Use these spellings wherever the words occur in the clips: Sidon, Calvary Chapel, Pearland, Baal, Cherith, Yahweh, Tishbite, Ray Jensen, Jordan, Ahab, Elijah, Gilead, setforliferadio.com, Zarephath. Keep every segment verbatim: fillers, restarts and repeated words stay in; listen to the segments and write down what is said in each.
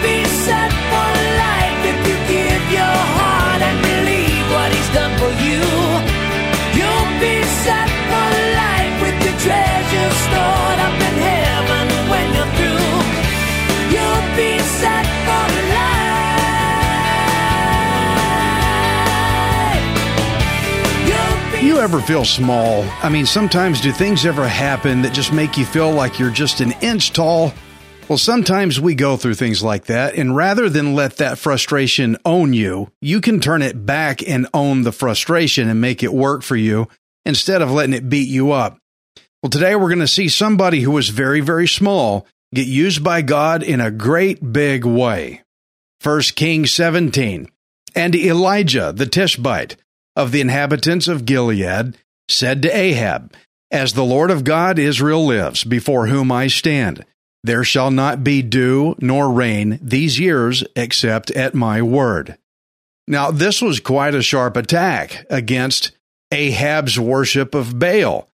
be set for life if you give your heart and believe what He's done for you. You'll be set for life with your treasures stored up in heaven when you're through. You'll be set for life. Be you ever feel small? I mean, sometimes do things ever happen that just make you feel like you're just an inch tall? Well, sometimes we go through things like that, and rather than let that frustration own you, you can turn it back and own the frustration and make it work for you instead of letting it beat you up. Well, today we're going to see somebody who was very, very small get used by God in a great big way. First Kings seventeen, and Elijah the Tishbite of the inhabitants of Gilead said to Ahab, "As the Lord of God Israel lives, before whom I stand, there shall not be dew nor rain these years except at my word." Now, this was quite a sharp attack against Ahab's worship of Baal,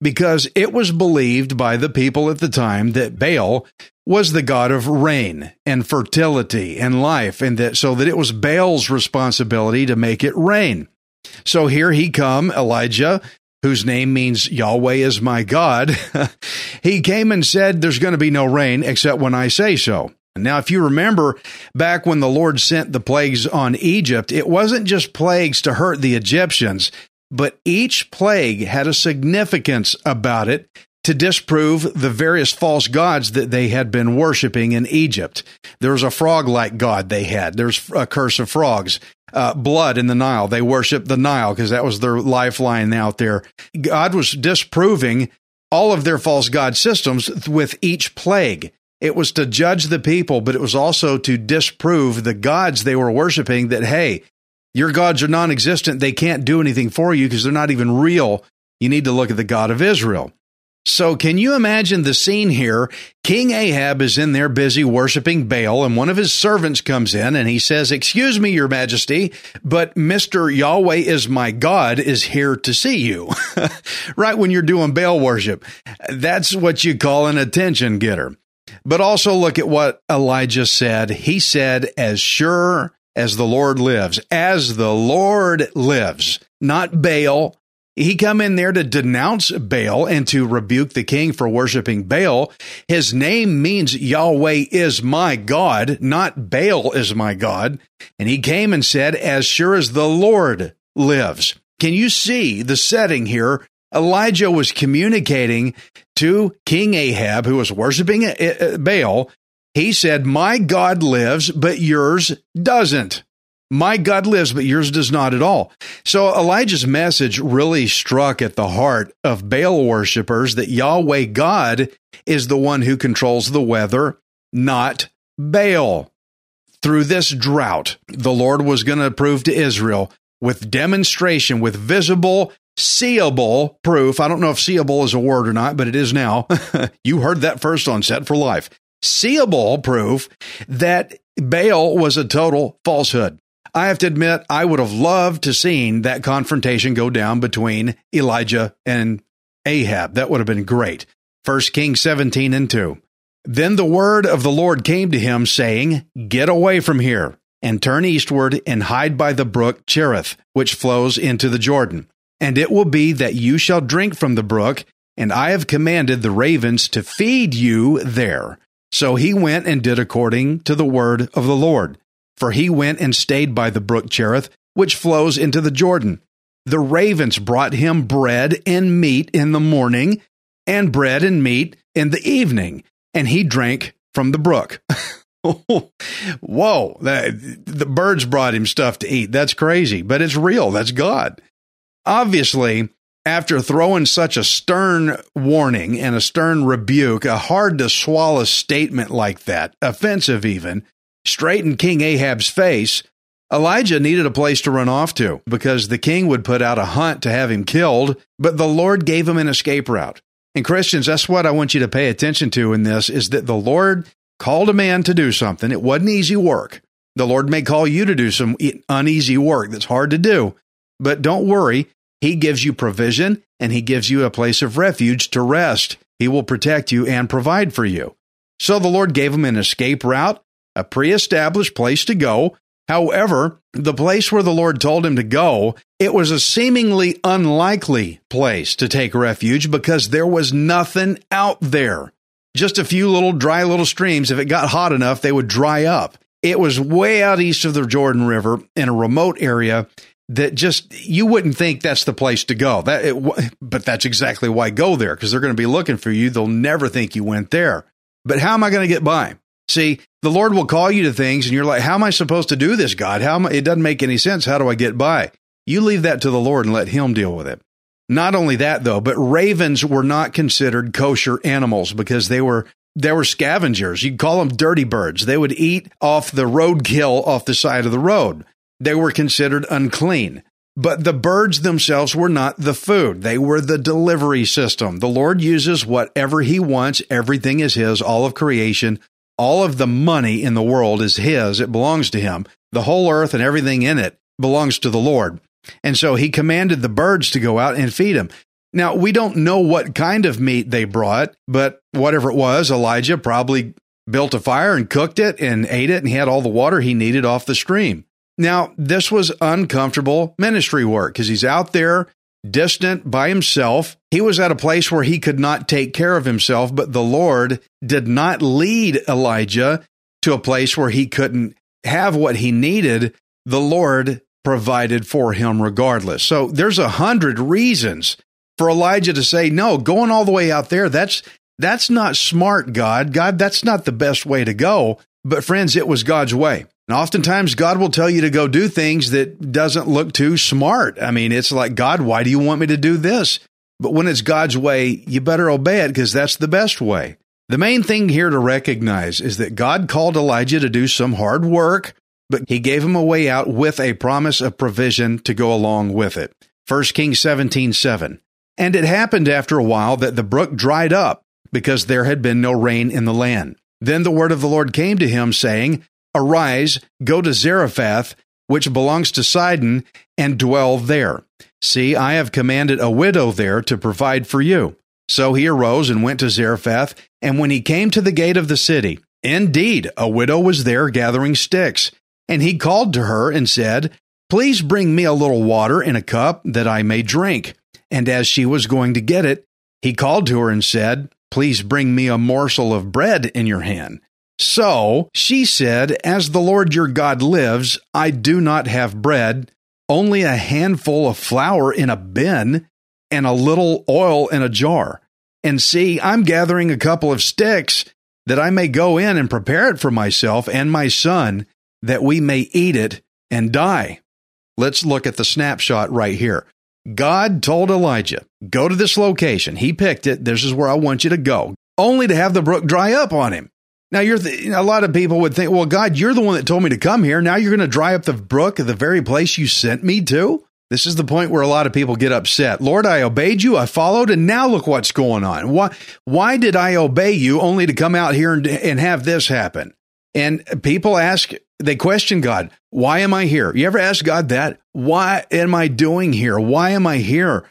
because it was believed by the people at the time that Baal was the god of rain and fertility and life, and that so that it was Baal's responsibility to make it rain. So here he come, Elijah, whose name means Yahweh is my God. He came and said, there's going to be no rain except when I say so. Now, if you remember back when the Lord sent the plagues on Egypt, it wasn't just plagues to hurt the Egyptians, but each plague had a significance about it to disprove the various false gods that they had been worshiping in Egypt. There was a frog-like god they had. There's a curse of frogs. Uh, blood in the Nile. They worshiped the Nile because that was their lifeline out there. God was disproving all of their false god systems with each plague. It was to judge the people, but it was also to disprove the gods they were worshiping that, hey, your gods are non-existent. They can't do anything for you because they're not even real. You need to look at the God of Israel. So can you imagine the scene here? King Ahab is in there busy worshiping Baal, and one of his servants comes in, and he says, "Excuse me, Your Majesty, but Mister Yahweh is my God is here to see you." Right when you're doing Baal worship. That's what you call an attention getter. But also look at what Elijah said. He said, "As sure as the Lord lives," as the Lord lives, not Baal. He come in there to denounce Baal and to rebuke the king for worshiping Baal. His name means Yahweh is my God, not Baal is my God. And he came and said, "As sure as the Lord lives." Can you see the setting here? Elijah was communicating to King Ahab, who was worshiping Baal. He said, "My God lives, but yours doesn't. My God lives, but yours does not at all." So Elijah's message really struck at the heart of Baal worshipers that Yahweh God is the one who controls the weather, not Baal. Through this drought, the Lord was going to prove to Israel with demonstration, with visible, seeable proof. I don't know if seeable is a word or not, but it is now. You heard that first on Set for Life. Seeable proof that Baal was a total falsehood. I have to admit, I would have loved to seen that confrontation go down between Elijah and Ahab. That would have been great. First Kings seventeen and two. Then the word of the Lord came to him, saying, "Get away from here, and turn eastward, and hide by the brook Cherith, which flows into the Jordan. And it will be that you shall drink from the brook, and I have commanded the ravens to feed you there." So he went and did according to the word of the Lord. For he went and stayed by the brook Cherith, which flows into the Jordan. The ravens brought him bread and meat in the morning, and bread and meat in the evening, and he drank from the brook. Whoa, that, the birds brought him stuff to eat. That's crazy, but it's real. That's God. Obviously, after throwing such a stern warning and a stern rebuke, a hard-to-swallow statement like that, offensive even, straight in King Ahab's face, Elijah needed a place to run off to because the king would put out a hunt to have him killed, but the Lord gave him an escape route. And Christians, that's what I want you to pay attention to in this, is that the Lord called a man to do something. It wasn't easy work. The Lord may call you to do some uneasy work that's hard to do, but don't worry. He gives you provision, and He gives you a place of refuge to rest. He will protect you and provide for you. So the Lord gave him an escape route, a pre-established place to go. However, the place where the Lord told him to go, it was a seemingly unlikely place to take refuge because there was nothing out there. Just a few little dry little streams, if it got hot enough, they would dry up. It was way out east of the Jordan River in a remote area that just, you wouldn't think that's the place to go. That, it, but that's exactly why go there, because they're going to be looking for you. They'll never think you went there. But how am I going to get by? See, the Lord will call you to things, and you're like, how am I supposed to do this, God? How am I, it doesn't make any sense. How do I get by? You leave that to the Lord and let Him deal with it. Not only that, though, but ravens were not considered kosher animals because they were they were scavengers. You'd call them dirty birds. They would eat off the roadkill off the side of the road. They were considered unclean. But the birds themselves were not the food. They were the delivery system. The Lord uses whatever He wants. Everything is His, all of creation. All of the money in the world is His. It belongs to Him. The whole earth and everything in it belongs to the Lord. And so He commanded the birds to go out and feed Him. Now, we don't know what kind of meat they brought, but whatever it was, Elijah probably built a fire and cooked it and ate it, and he had all the water he needed off the stream. Now, this was uncomfortable ministry work because he's out there distant by himself. He was at a place where he could not take care of himself, but the Lord did not lead Elijah to a place where he couldn't have what he needed. The Lord provided for him regardless. So there's a hundred reasons for Elijah to say, no, going all the way out there, that's that's not smart, God. God, that's not the best way to go. But friends, it was God's way. And oftentimes God will tell you to go do things that doesn't look too smart. I mean, it's like, God, why do you want me to do this? But when it's God's way, you better obey it because that's the best way. The main thing here to recognize is that God called Elijah to do some hard work, but He gave him a way out with a promise of provision to go along with it. First Kings seventeen seven. And it happened after a while that the brook dried up because there had been no rain in the land. Then the word of the Lord came to him, saying, Arise, go to Zarephath, which belongs to Sidon, and dwell there. See, I have commanded a widow there to provide for you. So he arose and went to Zarephath, and when he came to the gate of the city, indeed, a widow was there gathering sticks. And he called to her and said, Please bring me a little water in a cup that I may drink. And as she was going to get it, he called to her and said, Please bring me a morsel of bread in your hand. So she said, As the Lord your God lives, I do not have bread, only a handful of flour in a bin and a little oil in a jar. And see, I'm gathering a couple of sticks that I may go in and prepare it for myself and my son, that we may eat it and die. Let's look at the snapshot right here. God told Elijah, go to this location. He picked it. This is where I want you to go, only to have the brook dry up on him. Now, you're th- a lot of people would think, well, God, you're the one that told me to come here. Now you're going to dry up the brook at the very place you sent me to? This is the point where a lot of people get upset. Lord, I obeyed you, I followed, and now look what's going on. Why, why did I obey you only to come out here and, and have this happen? And people ask, they question God, why am I here? You ever ask God that? Why am I doing here? Why am I here?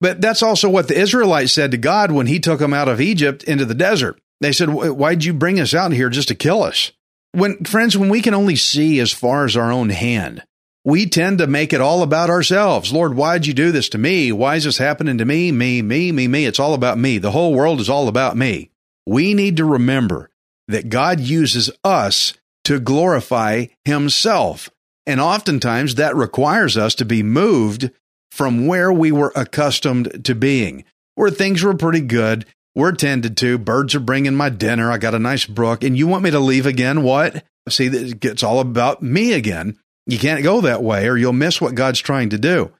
But that's also what the Israelites said to God when He took them out of Egypt into the desert. They said, why'd you bring us out here just to kill us? When, friends, when we can only see as far as our own hand, we tend to make it all about ourselves. Lord, why'd you do this to me? Why is this happening to me? Me, me, me, me. It's all about me. The whole world is all about me. We need to remember that God uses us to glorify Himself. And oftentimes that requires us to be moved from where we were accustomed to being, where things were pretty good. We're tended to. Birds are bringing my dinner. I got a nice brook. And you want me to leave again? What? See, it's all about me again. You can't go that way or you'll miss what God's trying to do.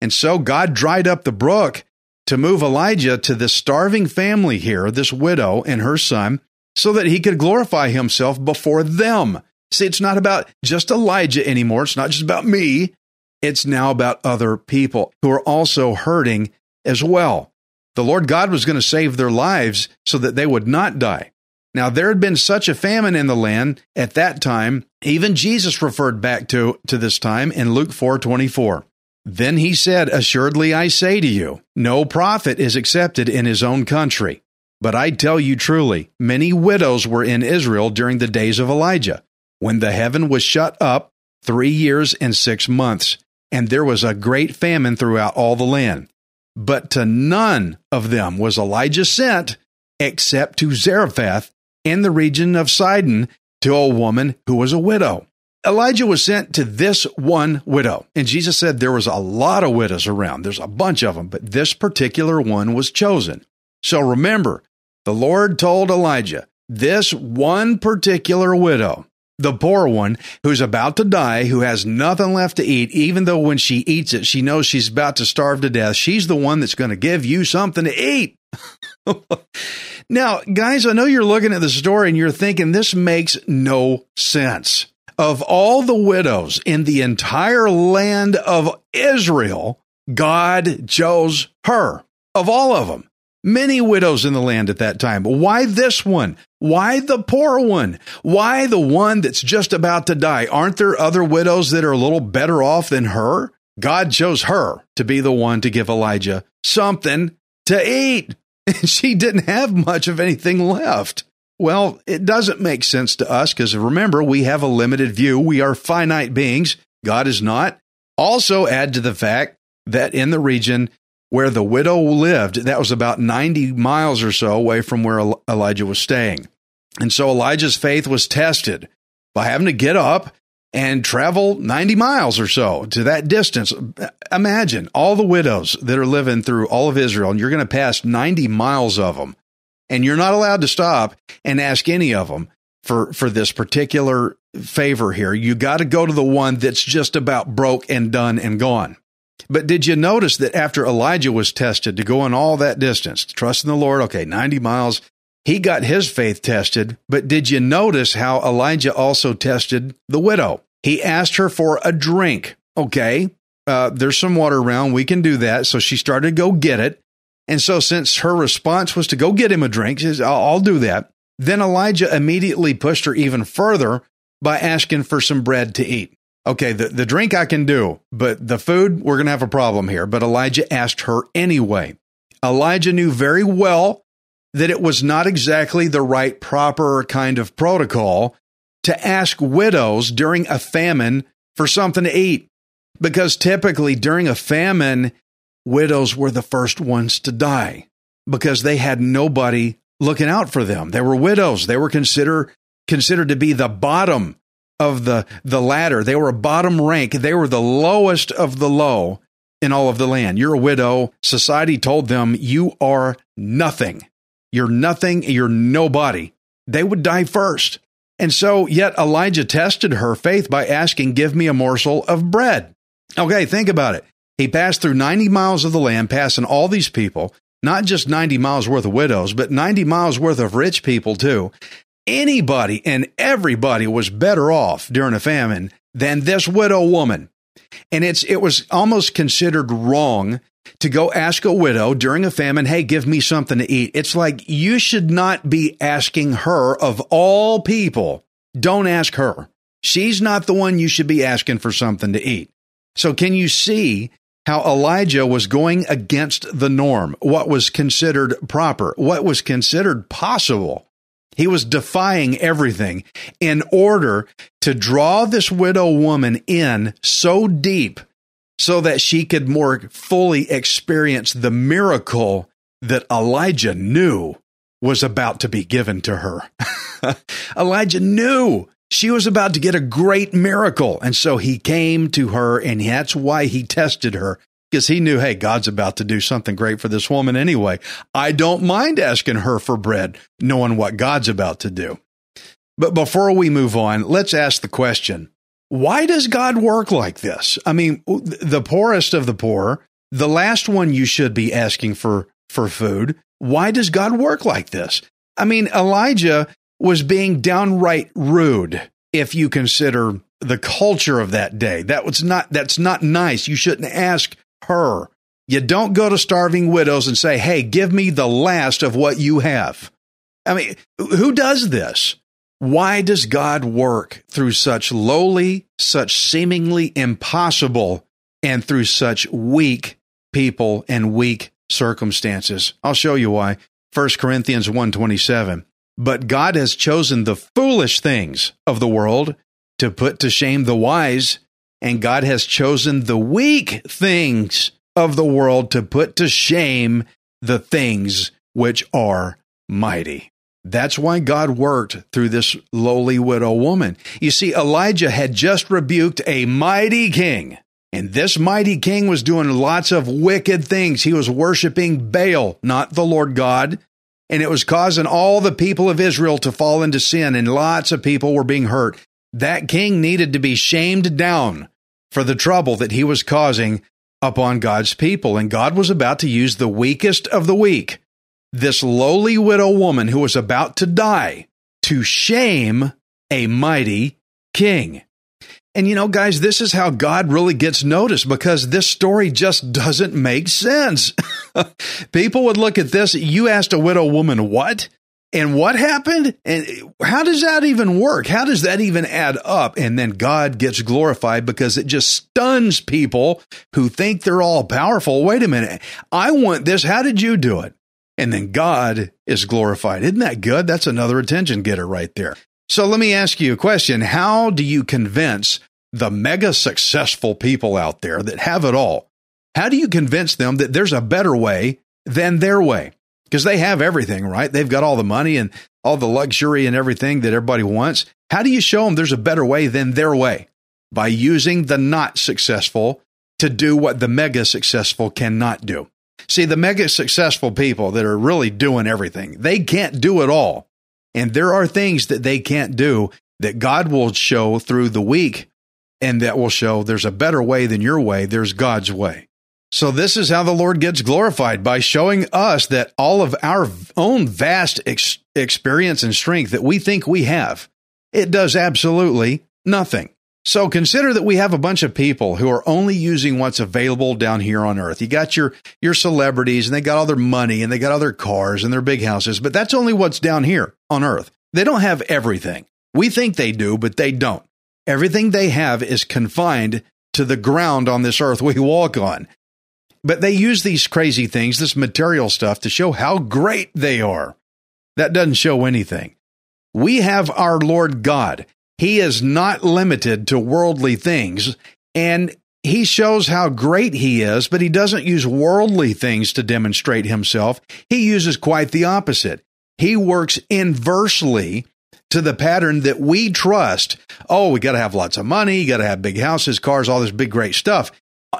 And so God dried up the brook to move Elijah to this starving family here, this widow and her son, so that He could glorify Himself before them. See, it's not about just Elijah anymore. It's not just about me. It's now about other people who are also hurting as well. The Lord God was going to save their lives so that they would not die. Now, there had been such a famine in the land at that time. Even Jesus referred back to, to this time in Luke four twenty-four. Then he said, "Assuredly, I say to you, no prophet is accepted in his own country. But I tell you truly, many widows were in Israel during the days of Elijah, when the heaven was shut up three years and six months, and there was a great famine throughout all the land. But to none of them was Elijah sent, except to Zarephath in the region of Sidon, to a woman who was a widow." Elijah was sent to this one widow. And Jesus said there was a lot of widows around. There's a bunch of them, but this particular one was chosen. So remember, the Lord told Elijah, this one particular widow, the poor one who's about to die, who has nothing left to eat, even though when she eats it, she knows she's about to starve to death, she's the one that's going to give you something to eat. Now, guys, I know you're looking at the story and you're thinking this makes no sense. Of all the widows in the entire land of Israel, God chose her. Of all of them, many widows in the land at that time. Why this one? Why the poor one? Why the one that's just about to die? Aren't there other widows that are a little better off than her? God chose her to be the one to give Elijah something to eat. And she didn't have much of anything left. Well, it doesn't make sense to us because remember, we have a limited view. We are finite beings. God is not. Also add to the fact that in the region where the widow lived, that was about ninety miles or so away from where Elijah was staying. And so Elijah's faith was tested by having to get up and travel ninety miles or so to that distance. Imagine all the widows that are living through all of Israel, and you're going to pass ninety miles of them. And you're not allowed to stop and ask any of them for, for this particular favor here. You got to go to the one that's just about broke and done and gone. But did you notice that after Elijah was tested to go on all that distance, trusting the Lord, okay, ninety miles, he got his faith tested. But did you notice how Elijah also tested the widow? He asked her for a drink. Okay, uh, there's some water around. We can do that. So she started to go get it. And so since her response was to go get him a drink, she says, I'll, I'll do that. Then Elijah immediately pushed her even further by asking for some bread to eat. Okay, the, the drink I can do, but the food, we're going to have a problem here. But Elijah asked her anyway. Elijah knew very well that it was not exactly the right, proper kind of protocol to ask widows during a famine for something to eat, because typically during a famine, widows were the first ones to die because they had nobody looking out for them. They were widows. They were consider, considered to be the bottom of the, the ladder. They were a bottom rank. They were the lowest of the low in all of the land. You're a widow. Society told them, you are nothing. You're nothing. You're nobody. They would die first. And so yet Elijah tested her faith by asking, give me a morsel of bread. Okay, think about it. He passed through ninety miles of the land, passing all these people, not just ninety miles worth of widows, but ninety miles worth of rich people too. Anybody and everybody was better off during a famine than this widow woman. And it's it was almost considered wrong to go ask a widow during a famine, hey, give me something to eat. It's like you should not be asking her of all people. Don't ask her. She's not the one you should be asking for something to eat. So can you see how Elijah was going against the norm, what was considered proper, what was considered possible? He was defying everything in order to draw this widow woman in so deep so that she could more fully experience the miracle that Elijah knew was about to be given to her. Elijah knew she was about to get a great miracle. And so he came to her, and that's why he tested her, because he knew, hey, God's about to do something great for this woman anyway. I don't mind asking her for bread, knowing what God's about to do. But before we move on, let's ask the question, why does God work like this? I mean, the poorest of the poor, the last one you should be asking for, for food. Why does God work like this? I mean, Elijah was being downright rude if you consider the culture of that day. That was not, that's not nice. You shouldn't ask her. You don't go to starving widows and say, hey, give me the last of what you have. I mean, who does this? Why does God work through such lowly, such seemingly impossible, and through such weak people and weak circumstances? I'll show you why. First Corinthians one twenty-seven. But God has chosen the foolish things of the world to put to shame the wise, and God has chosen the weak things of the world to put to shame the things which are mighty. That's why God worked through this lowly widow woman. You see, Elijah had just rebuked a mighty king, and this mighty king was doing lots of wicked things. He was worshiping Baal, not the Lord God, and it was causing all the people of Israel to fall into sin, and lots of people were being hurt. That king needed to be shamed down for the trouble that he was causing upon God's people, and God was about to use the weakest of the weak, this lowly widow woman who was about to die, to shame a mighty king. And you know, guys, this is how God really gets noticed, because this story just doesn't make sense. People would look at this, you asked a widow woman what? And what happened? And how does that even work? How does that even add up? And then God gets glorified because it just stuns people who think they're all powerful. Wait a minute. I want this. How did you do it? And then God is glorified. Isn't that good? That's another attention getter right there. So let me ask you a question. How do you convince the mega successful people out there that have it all? How do you convince them that there's a better way than their way? Because they have everything, right? They've got all the money and all the luxury and everything that everybody wants. How do you show them there's a better way than their way? By using the not successful to do what the mega successful cannot do. See, the mega successful people that are really doing everything, they can't do it all. And there are things that they can't do that God will show through the weak, and that will show there's a better way than your way. There's God's way. So this is how the Lord gets glorified, by showing us that all of our own vast ex- experience and strength that we think we have, it does absolutely nothing. So consider that we have a bunch of people who are only using what's available down here on earth. You got your, your celebrities, and they got all their money, and they got all their cars and their big houses, but that's only what's down here on earth. They don't have everything. We think they do, but they don't. Everything they have is confined to the ground on this earth we walk on. But they use these crazy things, this material stuff, to show how great they are. That doesn't show anything. We have our Lord God. He is not limited to worldly things, and he shows how great he is, but he doesn't use worldly things to demonstrate himself. He uses quite the opposite. He works inversely to the pattern that we trust. Oh, we got to have lots of money, you got to have big houses, cars, all this big, great stuff.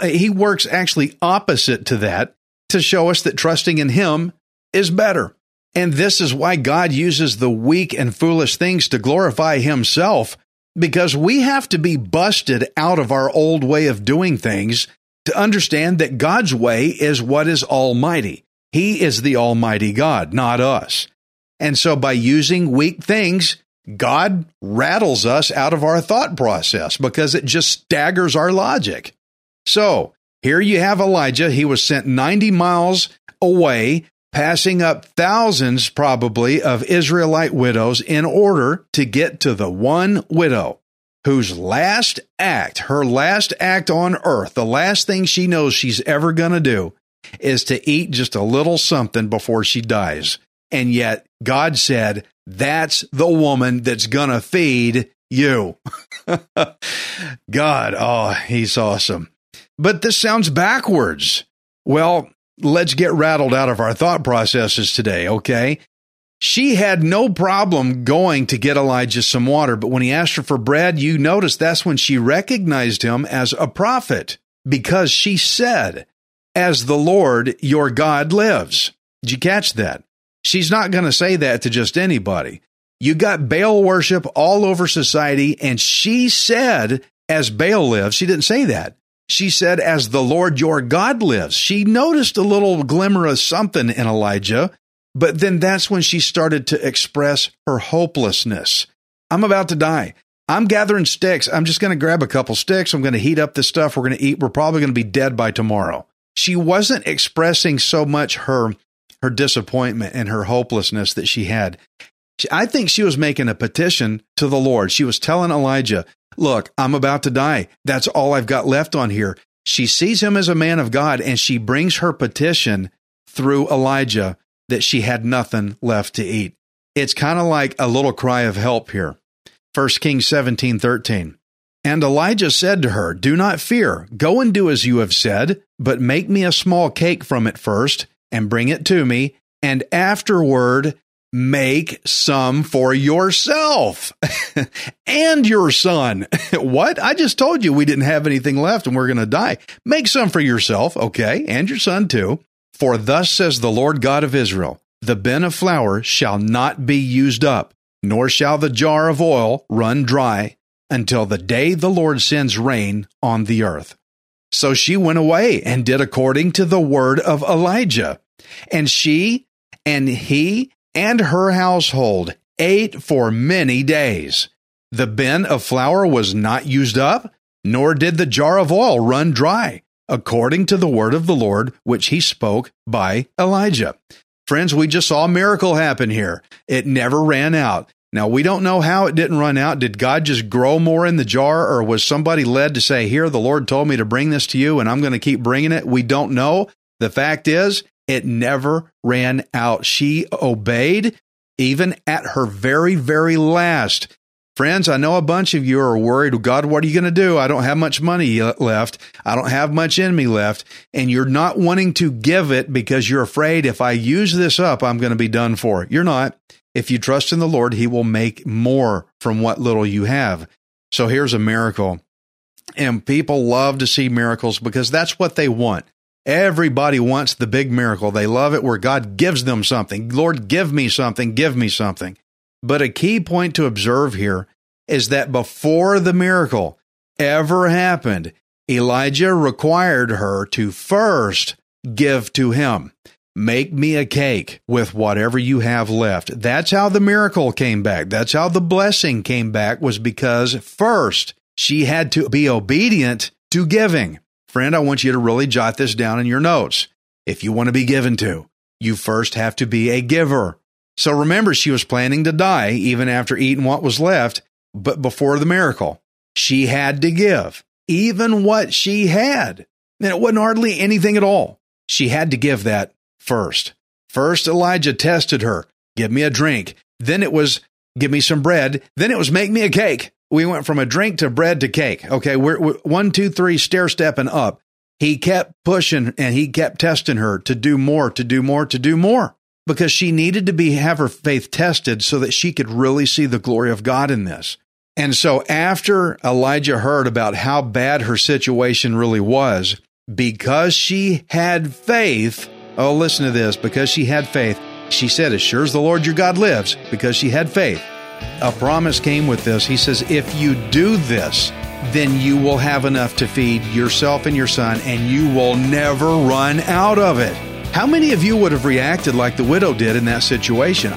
He works actually opposite to that to show us that trusting in him is better. And this is why God uses the weak and foolish things to glorify himself, because we have to be busted out of our old way of doing things to understand that God's way is what is almighty. He is the almighty God, not us. And so by using weak things, God rattles us out of our thought process because it just staggers our logic. So here you have Elijah. He was sent ninety miles away, passing up thousands probably of Israelite widows in order to get to the one widow whose last act, her last act on earth, the last thing she knows she's ever going to do is to eat just a little something before she dies. And yet God said, that's the woman that's going to feed you. God, oh, he's awesome. But this sounds backwards. Well, let's get rattled out of our thought processes today, okay? She had no problem going to get Elijah some water, but when he asked her for bread, you notice that's when she recognized him as a prophet, because she said, as the Lord your God lives. Did you catch that? She's not going to say that to just anybody. You got Baal worship all over society, and she said, as Baal lives. She didn't say that. She said, as the Lord your God lives. She noticed a little glimmer of something in Elijah, but then that's when she started to express her hopelessness. I'm about to die. I'm gathering sticks. I'm just going to grab a couple sticks. I'm going to heat up this stuff. We're going to eat. We're probably going to be dead by tomorrow. She wasn't expressing so much her her disappointment and her hopelessness that she had. She, I think she was making a petition to the Lord. She was telling Elijah, look, I'm about to die. That's all I've got left on here. She sees him as a man of God, and she brings her petition through Elijah that she had nothing left to eat. It's kind of like a little cry of help here. First Kings seventeen thirteen. And Elijah said to her, do not fear, go and do as you have said, but make me a small cake from it first, and bring it to me, and afterward make some for yourself and your son. What? I just told you we didn't have anything left and we're going to die. Make some for yourself, okay, and your son too. For thus says the Lord God of Israel, the bin of flour shall not be used up, nor shall the jar of oil run dry until the day the Lord sends rain on the earth. So she went away and did according to the word of Elijah. And she and he and her household ate for many days. The bin of flour was not used up, nor did the jar of oil run dry, according to the word of the Lord, which he spoke by Elijah. Friends, we just saw a miracle happen here. It never ran out. Now, we don't know how it didn't run out. Did God just grow more in the jar, or was somebody led to say, here, the Lord told me to bring this to you, and I'm going to keep bringing it? We don't know. The fact is, it never ran out. She obeyed even at her very, very last. Friends, I know a bunch of you are worried, God, what are you going to do? I don't have much money left. I don't have much in me left. And you're not wanting to give it because you're afraid if I use this up, I'm going to be done for. You're not. If you trust in the Lord, he will make more from what little you have. So here's a miracle. And people love to see miracles because that's what they want. Everybody wants the big miracle. They love it where God gives them something. Lord, give me something, give me something. But a key point to observe here is that before the miracle ever happened, Elijah required her to first give to him. Make me a cake with whatever you have left. That's how the miracle came back. That's how the blessing came back, was because first she had to be obedient to giving. Friend, I want you to really jot this down in your notes. If you want to be given to, you first have to be a giver. So remember, she was planning to die even after eating what was left, but before the miracle, she had to give even what she had. And it wasn't hardly anything at all. She had to give that first. First, Elijah tested her. Give me a drink. Then it was, give me some bread. Then it was, make me a cake. We went from a drink to bread to cake. Okay, we're, we're one, two, three, stair stepping up. He kept pushing and he kept testing her to do more, to do more, to do more. Because she needed to be have her faith tested so that she could really see the glory of God in this. And so after Elijah heard about how bad her situation really was, because she had faith, oh, listen to this, because she had faith, she said, as sure as the Lord your God lives, because she had faith, a promise came with this. He says, if you do this, then you will have enough to feed yourself and your son, and you will never run out of it. How many of you would have reacted like the widow did in that situation?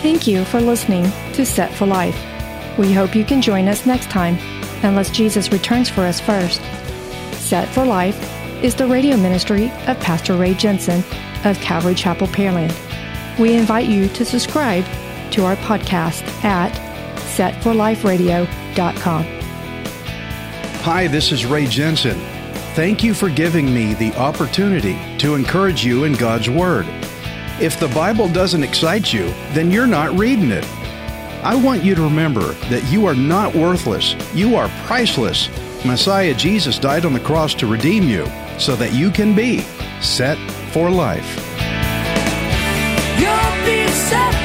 Thank you for listening to Set for Life. We hope you can join us next time, unless Jesus returns for us first. Set for Life is the radio ministry of Pastor Ray Jensen of Calvary Chapel, Pearland. We invite you to subscribe to our podcast at set for life radio dot com. Hi, this is Ray Jensen. Thank you for giving me the opportunity to encourage you in God's Word. If the Bible doesn't excite you, then you're not reading it. I want you to remember that you are not worthless. You are priceless. Messiah Jesus died on the cross to redeem you so that you can be set for life. You'll be set